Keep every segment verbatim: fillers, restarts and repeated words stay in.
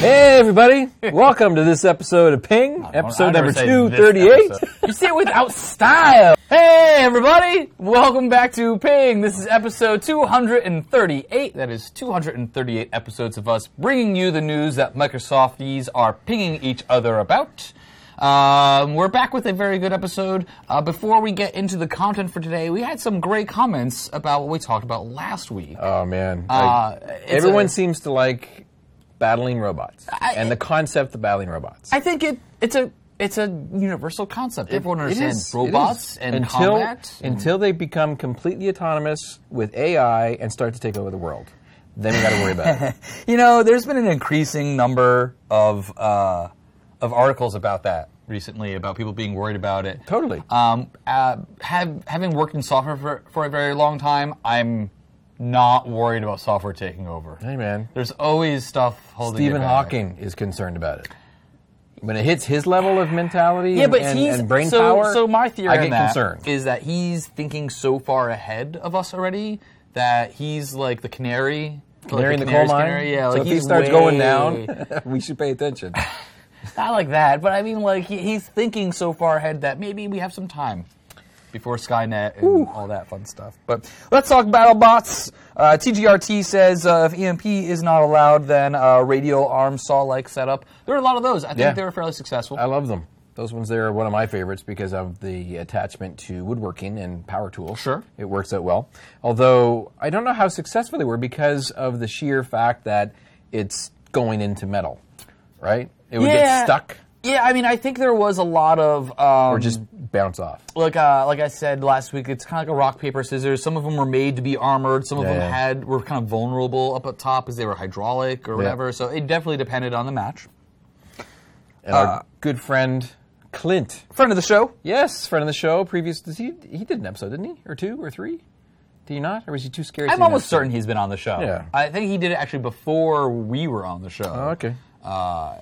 Hey everybody, welcome to this episode of Ping, episode number two thirty-eight. You see it without style. Hey everybody, welcome back to Ping. This is episode two thirty-eight. That is two thirty-eight episodes of us bringing you the news that Microsofties are pinging each other about. Um, we're back with a very good episode. Uh, before we get into the content for today, we had some great comments about what we talked about last week. Oh man. Uh, I, everyone a, seems to like battling robots I, and the concept of battling robots. I think it it's a it's a universal concept. It, Everyone understands is, robots and until, combat. Until and, they become completely autonomous with A I and start to take over the world. Then we got to worry about it. You know, there's been an increasing number of uh, of articles about that recently, about people being worried about it. Totally. Um, uh, have, having worked in software for, for a very long time, I'm not worried about software taking over. Hey, man. There's always stuff holding it back. Stephen Hawking is concerned about it. When it hits his level of mentality yeah, and, but and, he's, and brain so, power, so my theory I get that concerned. Is that he's thinking so far ahead of us already that he's like the canary. Canary like the in the coal mine? Canary, yeah, so like if he starts way... going down, we should pay attention. Not like that, but I mean like he's thinking so far ahead that maybe we have some time. Before Skynet and Ooh. all that fun stuff. But let's talk battle bots. Uh, T G R T says uh, if E M P is not allowed, then uh, radial arm saw-like setup. There are a lot of those. I think yeah. they were fairly successful. I love them. Those ones there are one of my favorites because of the attachment to woodworking and power tools. Sure. It works out well. Although I don't know how successful they were because of the sheer fact that it's going into metal, right? It would yeah. get stuck. Yeah, I mean, I think there was a lot of... Um, or just bounce off. Like uh, like I said last week, it's kind of like a rock, paper, scissors. Some of them were made to be armored. Some of yeah, them yeah. had were kind of vulnerable up at top because they were hydraulic or yeah. whatever. So it definitely depended on the match. And uh, our good friend Clint. Friend of the show. Yes, friend of the show. Previous, he, he did an episode, didn't he? Or two or three? Did he not? Or was he too scared? I'm almost certain he's been on the show. Yeah. I think he did it actually before we were on the show. Oh, okay. Uh,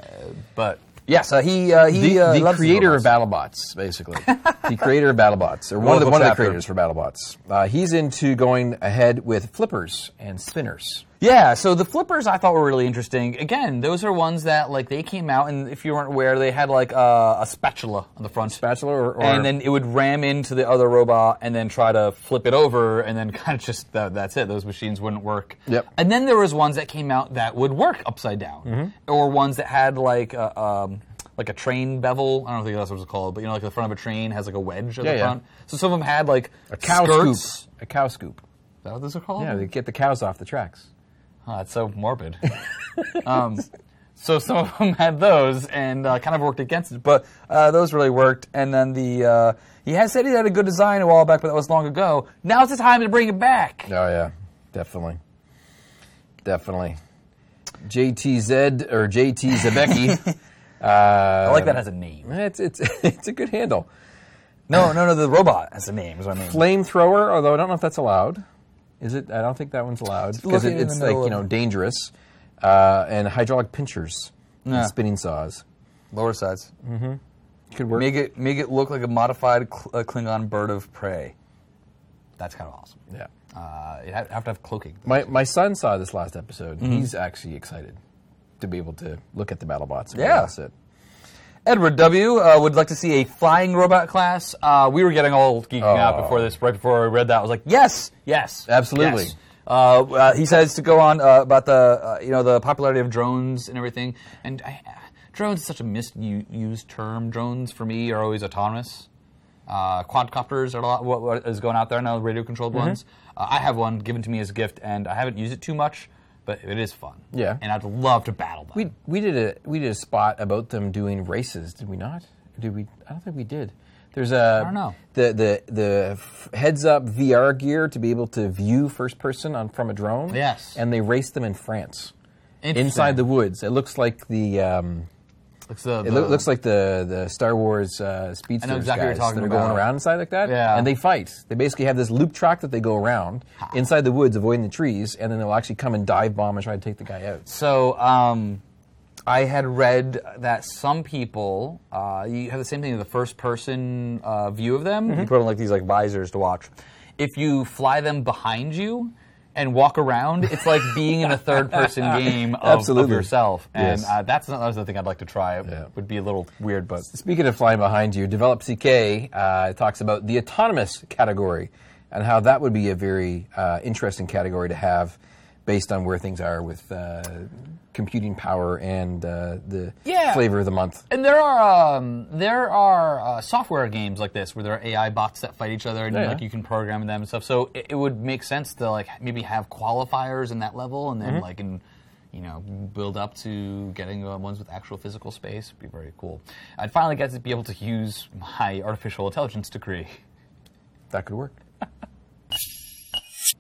but... Yes, uh, he uh, he the, uh, the loves creator of BattleBots, basically. The creator of BattleBots, or one of the one of the creators for BattleBots. Uh, he's into going ahead with flippers and spinners. Yeah, so the flippers I thought were really interesting. Again, those are ones that like they came out, and if you weren't aware, they had like uh, a spatula on the front. Spatula, or, or and then it would ram into the other robot, and then try to flip it over, and then kind of just uh, that's it. Those machines wouldn't work. Yep. And then there was ones that came out that would work upside down, mm-hmm. or ones that had like a, um, like a train bevel. I don't think that's what it's called, but you know, like the front of a train has like a wedge at yeah, the yeah. front. So some of them had like a cow skirts. scoop. A cow scoop. Is that what those are called? Yeah, they get the cows off the tracks. Oh, it's so morbid. um, so some of them had those and uh, kind of worked against it, but uh, those really worked. And then the uh, he has said he had a good design a while back, but that was long ago. Now's the time to bring it back. Oh yeah, definitely, definitely. J T Z or J T Zebecki. uh, I like that as a name. It's it's it's a good handle. No, no, no. The robot has a name. Is what I mean. Flamethrower, although I don't know if that's allowed. Is it? I don't think that one's allowed because it, it's like you know dangerous, uh, and hydraulic pinchers, yeah. and spinning saws, lower sides. Mm-hmm. Could work. Make it make it look like a modified cl- uh, Klingon bird of prey. That's kind of awesome. Yeah, uh, you have, have to have cloaking. My my son saw this last episode. Mm-hmm. He's actually excited to be able to look at the BattleBots. And yeah, that's it. Edward W. Uh, would like to see a flying robot class. Uh, we were getting all geeking oh. out before this, right before I read that. I was like, yes, yes, absolutely. Yes. Uh, uh, he says to go on uh, about the uh, you know the popularity of drones and everything. And I, uh, drones is such a misused term. Drones for me are always autonomous. Uh, quadcopters are a lot what, what is going out there now, radio controlled mm-hmm. ones. Uh, I have one given to me as a gift, and I haven't used it too much. But it is fun. Yeah. And I'd love to battle them. We we did a we did a spot about them doing races, did we not? Did we I don't think we did. There's a I don't know. The the the heads up V R gear to be able to view first person on from a drone. Yes. And they raced them in France. Inside the woods. It looks like the um Looks the, the, it lo- looks like the, the Star Wars uh, speedsters I know exactly guys what you're talking that are about. Going around inside like that, yeah. and they fight. They basically have this loop track that they go around ha. inside the woods, avoiding the trees, and then they'll actually come and dive bomb and try to take the guy out. So um, I had read that some people, uh, you have the same thing, the first-person uh, view of them. Mm-hmm. You put on like these like visors to watch. If you fly them behind you and walk around, it's like being in a third-person game of, of yourself. And yes. uh, that's not, that was the thing I'd like to try. It yeah. would be a little weird, but... Speaking of flying behind you, Develop C K uh, talks about the autonomous category and how that would be a very uh, interesting category to have based on where things are with uh, computing power and uh, the yeah. flavor of the month. And there are um, there are uh, software games like this where there are A I bots that fight each other and yeah. like you can program them and stuff. So it, it would make sense to like maybe have qualifiers in that level and then mm-hmm. like in, you know, build up to getting uh, ones with actual physical space. It'd be very cool. I'd finally get to be able to use my artificial intelligence degree. That could work.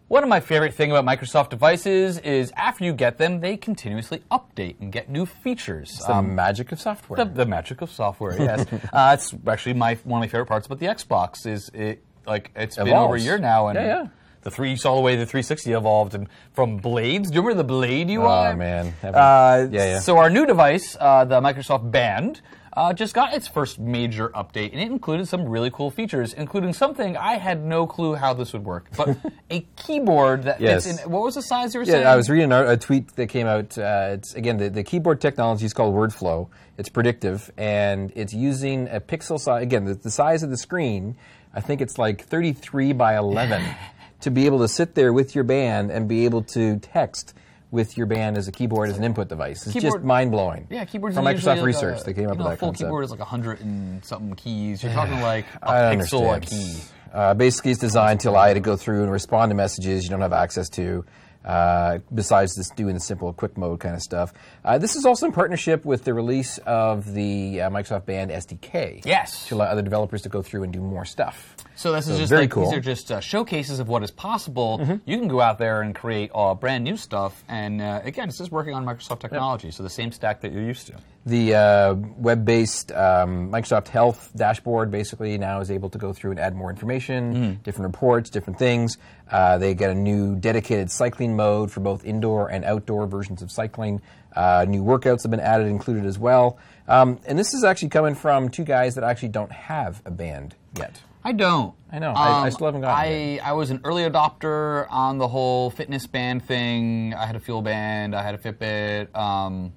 One of my favorite things about Microsoft devices is after you get them, they continuously update and get new features. It's the um, magic of software. The, the magic of software, yes. uh, it's actually my one of my favorite parts about the Xbox is it like it's Evolves. been over a year now, and yeah, yeah. the three you saw the way the three sixty evolved, and from blades. Do you remember the blade you are? Oh man, uh, yeah, yeah. So our new device, uh, the Microsoft Band. Uh, just got its first major update, and it included some really cool features, including something I had no clue how this would work, but a keyboard that yes. fits in... What was the size you were yeah, saying? Yeah, I was reading a tweet that came out. Uh, it's again, the, the keyboard technology is called WordFlow. It's predictive, and it's using a pixel size... Again, the, the size of the screen, I think it's like thirty-three by eleven, to be able to sit there with your band and be able to text with your band as a keyboard, as an input device. It's keyboard, just mind-blowing. Yeah, keyboards... From Microsoft like Research, a, they came up with that concept. Full keyboard is like one hundred and something keys. You're talking like a I pixel a key. Uh, basically, it's designed to allow you to go through and respond to messages you don't have access to, uh, besides just doing the simple quick mode kind of stuff. Uh, this is also in partnership with the release of the uh, Microsoft Band S D K. Yes. To allow other developers to go through and do more stuff. So this so is just very like, cool. These are just uh, showcases of what is possible. Mm-hmm. You can go out there and create uh, brand new stuff. And uh, again, it's just working on Microsoft technology, yep. so the same stack that you're used to. The uh, web-based um, Microsoft Health dashboard basically now is able to go through and add more information, mm-hmm. different reports, different things. Uh, they get a new dedicated cycling mode for both indoor and outdoor versions of cycling. Uh, new workouts have been added, included as well. Um, and this is actually coming from two guys that actually don't have a band yet. I don't. I know. Um, I, I still haven't gotten I, it. I was an early adopter on the whole fitness band thing. I had a Fuel Band. I had a Fitbit. Um,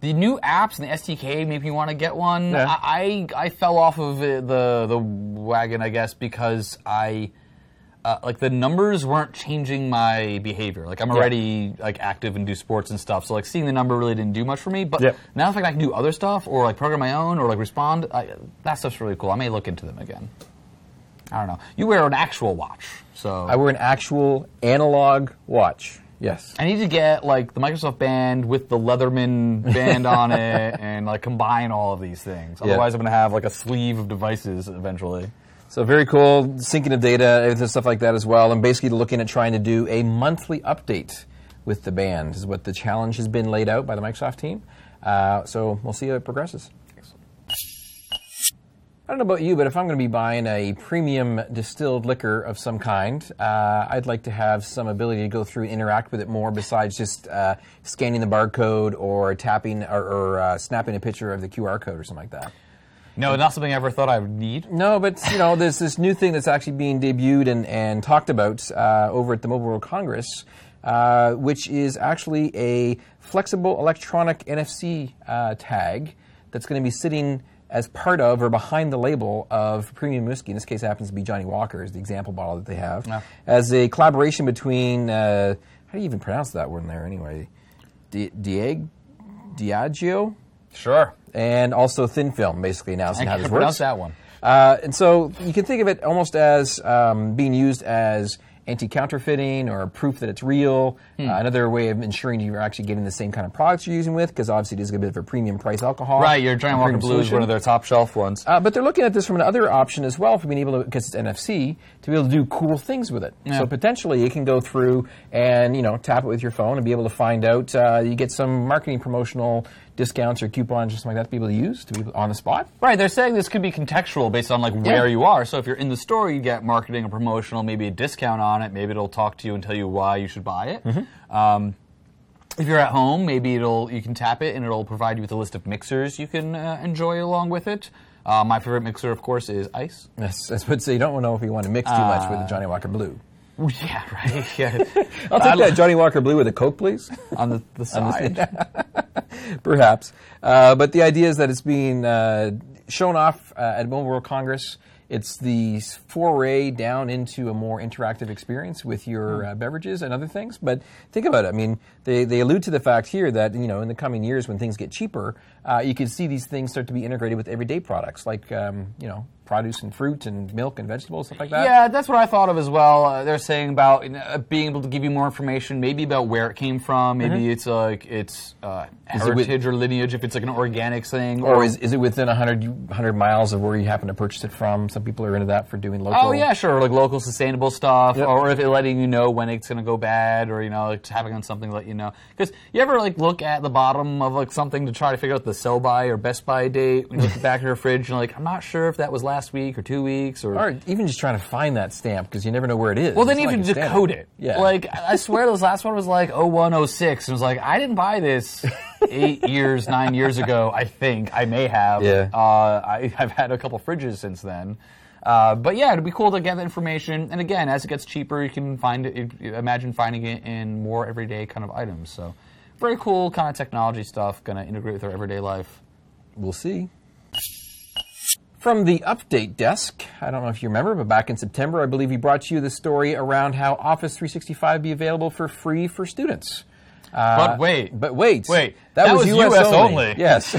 the new apps and the S D K make me want to get one. Yeah. I, I I fell off of the the wagon, I guess, because I... Uh, like the numbers weren't changing my behavior. Like I'm already yeah. like active and do sports and stuff. So like seeing the number really didn't do much for me. But yeah. now that I can do other stuff or like program my own or like respond, I, that stuff's really cool. I may look into them again. I don't know. You wear an actual watch, so I wear an actual analog watch. Yes. I need to get like the Microsoft Band with the Leatherman band on it and like combine all of these things. Otherwise, yeah. I'm gonna have like a sleeve of devices eventually. So very cool, syncing of data and stuff like that as well. And basically looking at trying to do a monthly update with the band is what the challenge has been laid out by the Microsoft team. Uh, so we'll see how it progresses. Excellent. I don't know about you, but if I'm going to be buying a premium distilled liquor of some kind, uh, I'd like to have some ability to go through and interact with it more besides just uh, scanning the barcode or tapping or, or uh, snapping a picture of the Q R code or something like that. No, not something I ever thought I would need. No, but, you know, there's this new thing that's actually being debuted and, and talked about uh, over at the Mobile World Congress, uh, which is actually a flexible electronic N F C uh, tag that's going to be sitting as part of or behind the label of premium whiskey. In this case, it happens to be Johnny Walker is the example bottle that they have. Yeah. As a collaboration between, uh, how do you even pronounce that word in there anyway? D- Diag- Diageo? Sure. And also Thin Film, basically, announcing how this works. I can pronounce that one. Uh, and so you can think of it almost as um, being used as anti-counterfeiting or proof that it's real. Hmm. Uh, another way of ensuring you're actually getting the same kind of products you're using with, because obviously it is a bit of a premium price alcohol. Right, your Johnny Walker Blue is one of their top shelf ones. Uh, but they're looking at this from another option as well, for being able to, because it's N F C, to be able to do cool things with it. Yeah. So potentially you can go through and, you know, tap it with your phone and be able to find out. Uh, you get some marketing promotional discounts or coupons or something like that to be able to use to be on the spot. Right, they're saying this could be contextual based on like where yeah. you are. So if you're in the store, you get marketing or promotional, maybe a discount on it. Maybe it'll talk to you and tell you why you should buy it. Mm-hmm. Um, If you're at home, maybe it'll you can tap it and it'll provide you with a list of mixers you can uh, enjoy along with it. Uh, my favorite mixer, of course, is ice. Yes, that's what, so you don't know if you want to mix too uh, much with the Johnny Walker Blue. Yeah, right. Yeah. I'll take that Johnny Walker Blue with a Coke, please. On the, the side. Perhaps. Uh, but the idea is that it's being uh, shown off uh, at Mobile World Congress. It's the foray down into a more interactive experience with your uh, beverages and other things. But think about it. I mean, they, they allude to the fact here that, you know, in the coming years when things get cheaper, uh, you can see these things start to be integrated with everyday products like, um, you know, produce and fruit and milk and vegetables, stuff like that. Yeah, that's what I thought of as well. Uh, they're saying about uh, being able to give you more information, maybe about where it came from. Maybe mm-hmm. it's like it's uh, heritage it with, or lineage, if it's like an organic thing. Or, or is, is it within one hundred, one hundred miles of where you happen to purchase it from? Some people are into that for doing local. Oh, yeah, sure, like local sustainable stuff. Yep. Or if it's letting you know when it's going to go bad or, you know, like tapping on something to let you know. Because you ever like look at the bottom of like something to try to figure out the sell-by or best-by date when you look back in your fridge and you're like, I'm not sure if that was last last week or two weeks or... Or even just trying to find that stamp because you never know where it is. Well, then you have to decode it. Yeah. Like, I swear this last one was like oh one oh six and it was like, I didn't buy this eight years, nine years ago, I think. I may have. Yeah. Uh, I, I've had a couple fridges since then. Uh, but yeah, it'd be cool to get the information. And again, as it gets cheaper, you can find it, imagine finding it in more everyday kind of items. So very cool kind of technology stuff, going to integrate with our everyday life. We'll see. From the update desk, I don't know if you remember, but back in September, I believe we brought you the story around how Office three sixty-five be available for free for students. Uh, but wait. But wait. Wait. That, that was, was U S only. only. Yes.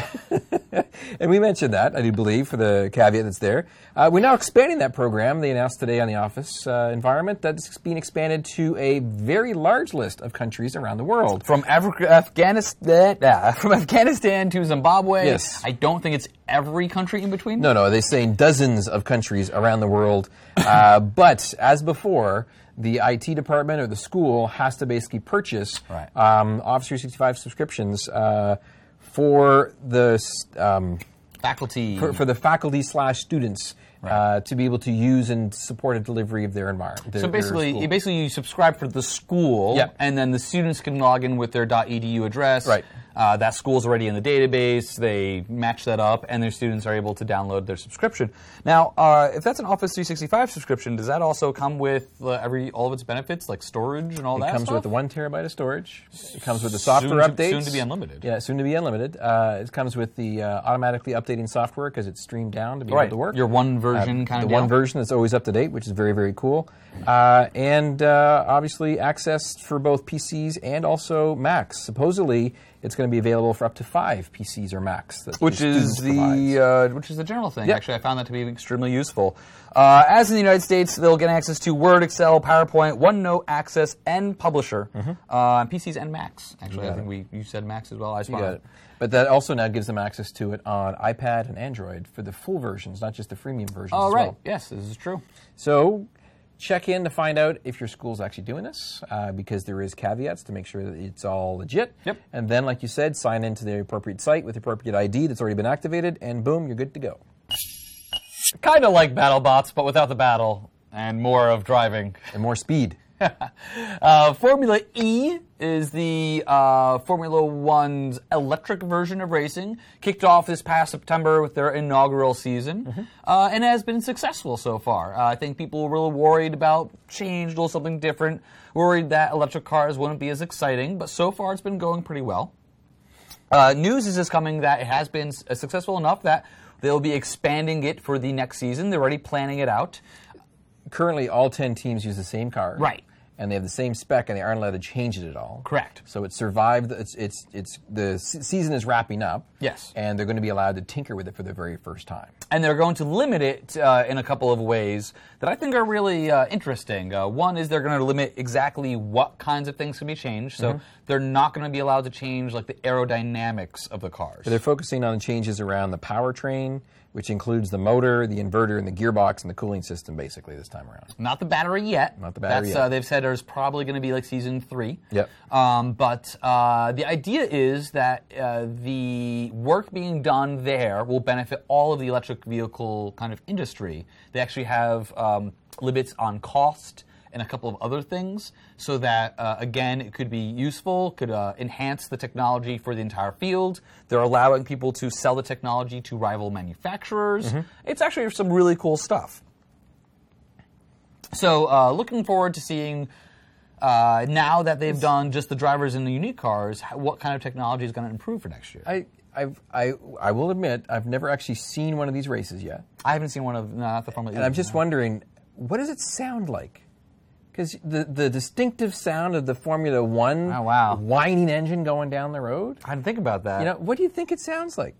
And we mentioned that, I do believe, for the caveat that's there. Uh, we're now expanding that program. They announced today on the Office uh, environment that it's being expanded to a very large list of countries around the world. From Af- Afghanistan uh, from Afghanistan to Zimbabwe. Yes. I don't think it's every country in between. No, no. They're saying dozens of countries around the world. Uh, but, as before... The I T department or the school has to basically purchase right. um, Office three sixty-five subscriptions uh, for the um, faculty for, for the faculty slash students right. uh, to be able to use and support a delivery of their environment. So basically, you basically you subscribe for the school, yep. and then the students can log in with their .edu address. Right. Uh, that school's already in the database. They match that up, and their students are able to download their subscription. Now, uh, if that's an Office three sixty-five subscription, does that also come with uh, every all of its benefits, like storage and all it that? It comes stuff? with the one terabyte of storage. It comes with the software soon to, updates. Soon to be unlimited. Yeah, soon to be unlimited. Uh, it comes with the uh, automatically updating software because it's streamed down to be right. able to work. Your one version uh, kind the of the one down. version that's always up to date, which is very very cool. Uh, and uh, obviously access for both P Cs and also Macs. Supposedly. It's going to be available for up to five P Cs or Macs. Which is the uh, which is the general thing. Yep. Actually, I found that to be extremely useful. Uh, as in the United States, they'll get access to Word, Excel, PowerPoint, OneNote, Access, and Publisher. Mm-hmm. Uh, P Cs and Macs. Actually, I think we you said Macs as well. I spotted it. But that also now gives them access to it on iPad and Android for the full versions, not just the freemium versions oh, as right. well. Yes, this is true. So... Check in to find out if your school's actually doing this, uh, because there is caveats to make sure that it's all legit. Yep. And then, like you said, sign into the appropriate site with the appropriate I D that's already been activated, and boom, you're good to go. Kind of like BattleBots, but without the battle, and more of driving. And more speed. uh, Formula E is the uh, Formula One's electric version of racing, kicked off this past September with their inaugural season, mm-hmm. uh, and has been successful so far. Uh, I think people were really worried about change, a little something different, worried that electric cars wouldn't be as exciting, but so far it's been going pretty well. Uh, news is just coming that it has been successful enough that they'll be expanding it for the next season. They're already planning it out. Currently, all ten teams use the same car. Right. And they have the same spec, and they aren't allowed to change it at all. Correct. So it survived. It's it's it's the season is wrapping up. Yes. And they're going to be allowed to tinker with it for the very first time. And they're going to limit it uh, in a couple of ways that I think are really uh, interesting. Uh, one is they're going to limit exactly what kinds of things can be changed. So mm-hmm. they're not going to be allowed to change like the aerodynamics of the cars. But they're focusing on changes around the powertrain, which includes the motor, the inverter, and the gearbox, and the cooling system, basically, this time around. Not the battery yet. Not the battery That's, yet. Uh, they've said there's probably going to be, like, season three. Yep. Um, but uh, the idea is that uh, the work being done there will benefit all of the electric vehicle kind of industry. They actually have um, limits on cost and a couple of other things so that, uh, again, it could be useful, could uh, enhance the technology for the entire field. They're allowing people to sell the technology to rival manufacturers. Mm-hmm. It's actually some really cool stuff. So uh, looking forward to seeing, uh, now that they've done just the drivers and the unique cars, what kind of technology is going to improve for next year? I I've, I I will admit, I've never actually seen one of these races yet. I haven't seen one of, no, not the Formula E. And I'm just no. wondering, what does it sound like? Because the, the distinctive sound of the Formula One oh, wow. whining engine going down the road. I didn't think about that. You know, what do you think it sounds like?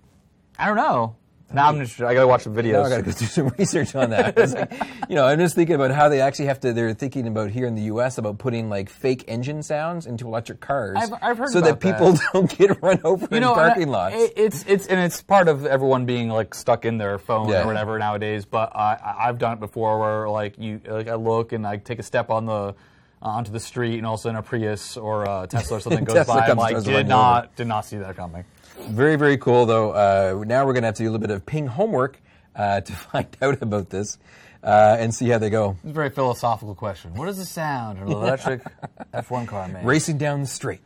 I don't know. Now I'm just, I gotta watch some videos. Now I gotta go do some research on that. It's like, you know, I'm just thinking about how they actually have to. They're thinking about here in the U S about putting like fake engine sounds into electric cars. I've, I've heard so about that people that. don't get run over you in know, parking I, lots. It's it's and it's part of everyone being like stuck in their phone yeah. or whatever nowadays. But I I've done it before where like you like I look and I take a step on the. onto the street, and all of a sudden a Prius or a Tesla or something goes by. I'm like, did not, did not see that coming. Very, very cool, though. Uh, now we're going to have to do a little bit of ping homework uh, to find out about this uh, and see how they go. It's a very philosophical question. What is the sound of an electric F one car makes? Racing down the straight.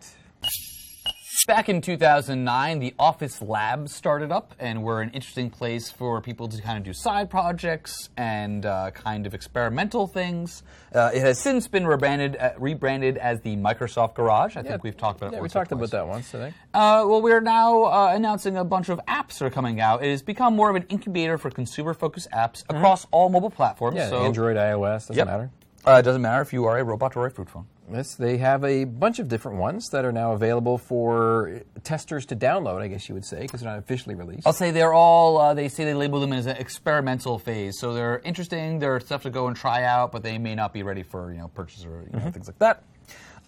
Back in two thousand nine, the Office Lab started up and were an interesting place for people to kind of do side projects and uh, kind of experimental things. Uh, it has since been rebranded, uh, rebranded as the Microsoft Garage. I yeah, think we've talked about it. Yeah, we talked about that once, I think. Uh, well, we're now uh, announcing a bunch of apps that are coming out. It has become more of an incubator for consumer-focused apps mm-hmm. across all mobile platforms. Yeah, so Android, iOS, doesn't yep. matter. It uh, doesn't matter if you are a robot or a food phone. Yes, they have a bunch of different ones that are now available for testers to download, I guess you would say, because they're not officially released. I'll say they're all, uh, they say they label them as an experimental phase. So they're interesting, they're stuff to go and try out, but they may not be ready for, you know, purchase or you mm-hmm. know, things like that.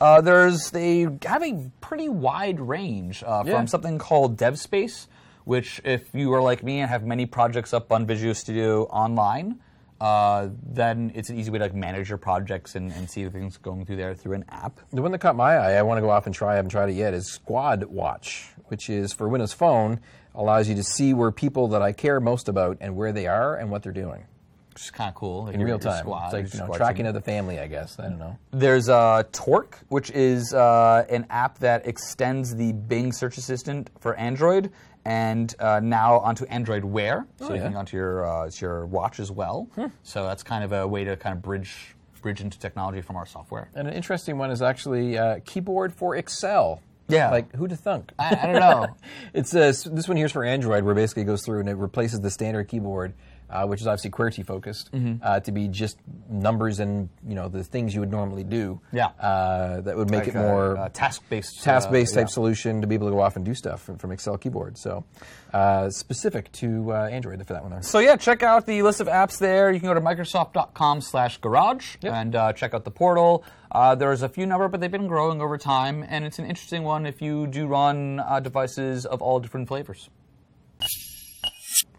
Uh, there's, they have a pretty wide range uh, from yeah. something called DevSpace, which if you are like me and have many projects up on Visual Studio Online, Uh, then it's an easy way to like, manage your projects and, and see the things going through there through an app. The one that caught my eye, I want to go off and try, I haven't tried it yet, is Squad Watch, which is for Windows Phone, allows you to see where people that I care most about and where they are and what they're doing. Which is kind of cool. Like, in real time. Squad, it's like you know, tracking of the family, I guess. I don't know. There's uh, Torque, which is uh, an app that extends the Bing search assistant for Android. And uh, now onto Android Wear, so oh, yeah. you can go onto your uh, your watch as well. Hmm. So that's kind of a way to kind of bridge bridge into technology from our software. And an interesting one is actually uh, keyboard for Excel. Yeah, like who to thunk? I, I don't know. It's uh, this one here's for Android, where basically it goes through and it replaces the standard keyboard, uh, which is obviously QWERTY focused, mm-hmm. uh, to be just numbers and you know the things you would normally do. Yeah, uh, that would make like it more uh, task based, task based uh, type yeah. solution to be able to go off and do stuff from, from Excel keyboard. So uh, specific to uh, Android for that one. There. So yeah, check out the list of apps there. You can go to Microsoft dot com slash garage yep. and uh, check out the portal. Uh, there's a few number, but they've been growing over time, and it's an interesting one if you do run uh, devices of all different flavors.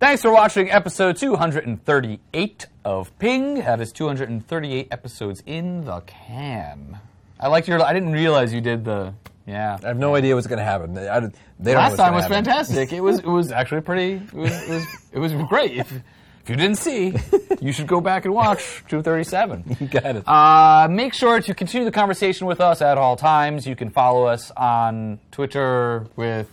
Thanks for watching episode two hundred thirty-eight of Ping. That is two hundred thirty-eight episodes in the can. I liked your. I didn't realize you did the. Yeah. I have no idea what's going to happen. They, I, they don't Last know time was happen. fantastic. It was. It was actually pretty. It was. It was, it was great. If, if you didn't see, you should go back and watch two thirty-seven. You got it. Uh, make sure to continue the conversation with us at all times. You can follow us on Twitter with.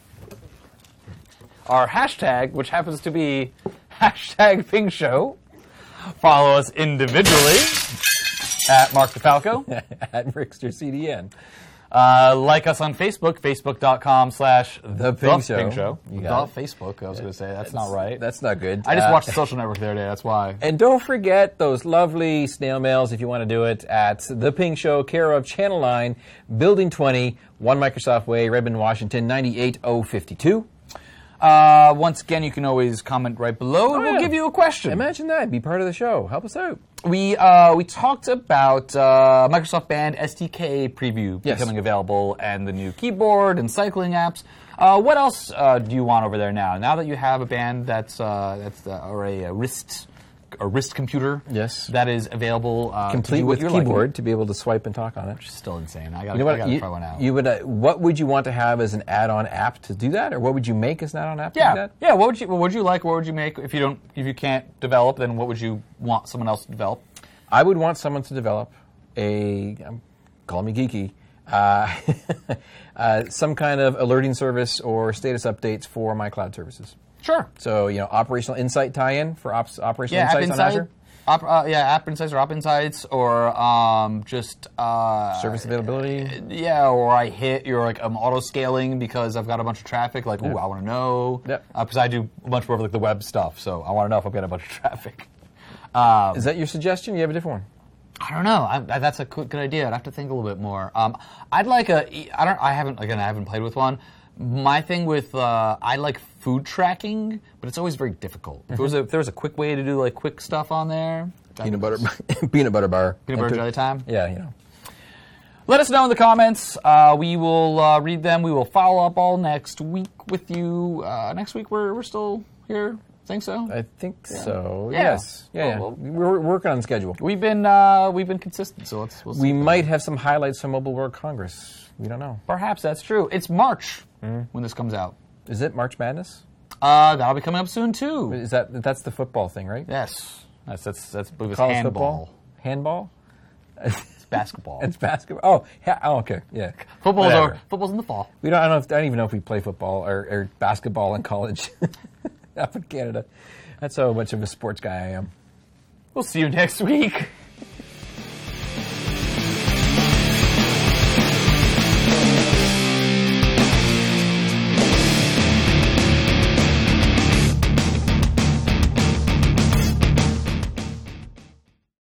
Our hashtag, which happens to be hashtag Ping Show. Follow us individually at Mark DeFalco. At Rickster C D N. Uh, like us on Facebook, facebook dot com slash The Ping Show. You got it. Facebook, I was going to say. That's it's, not right. That's not good. I just uh, watched The Social Network the other day, that's why. And don't forget those lovely snail mails, if you want to do it, at The Ping Show, care of Channel nine, Building twenty, one Microsoft Way, Redmond, Washington, nine eight oh five two. Uh, once again, you can always comment right below, and oh, we'll yeah. give you a question. Imagine that. Be part of the show. Help us out. We uh, we talked about uh, Microsoft Band S D K preview yes. becoming available, and the new keyboard and cycling apps. Uh, what else uh, do you want over there now? Now that you have a Band that's uh, that's uh, or a, a wrist a wrist computer, yes, that is available, uh, complete with keyboard liking. To be able to swipe and talk on it, which is still insane. I got you know to try one out. You would, uh, what would you want to have as an add-on app to do that, or what would you make as an add-on app to yeah. do that? Yeah, what would you, what would you like? What would you make if you don't, if you can't develop? Then what would you want someone else to develop? I would want someone to develop a, um, call me geeky, uh, uh, some kind of alerting service or status updates for my cloud services. Sure. So, you know, Operational Insight tie-in for ops, Operational yeah, Insights on Azure. Op, uh, yeah, App Insights or Op Insights or um, just... Uh, service availability? Yeah, or I hit, you're like, I'm auto-scaling because I've got a bunch of traffic. Like, ooh, yeah. I want to know. Because yeah. uh, I do much more of like, the web stuff, so I want to know if I've got a bunch of traffic. Um, Is that your suggestion? You have a different one? I don't know. I, I, that's a good, good idea. I'd have to think a little bit more. Um, I'd like a... I don't... I haven't... Again, I haven't played with one. My thing with uh, I like food tracking, but it's always very difficult. If, it was a, if there was a quick way to do like quick stuff on there, peanut butter, peanut butter bar, peanut butter jelly time. Yeah, you know. Let us know in the comments. Uh, we will uh, read them. We will follow up all next week with you. Uh, next week we're we're still here. Think so? I think yeah. so. Yeah. Yes. Yeah. Well, yeah. We're, we're working on schedule. We've been uh, we've been consistent, so let's. We'll see we might have some highlights from Mobile World Congress. We don't know. Perhaps that's true. It's March mm. when this comes out. Is it March Madness? Uh, that'll be coming up soon too. Is that that's the football thing, right? Yes. That's that's that's college handball. Football? Handball. It's basketball. It's basketball. Oh, yeah. Oh, okay. Yeah. Football's over. Football's in the fall. We don't. I don't. Know if, I don't even know if we play football or, or basketball in college. Up in Canada. That's how much of a sports guy I am. We'll see you next week.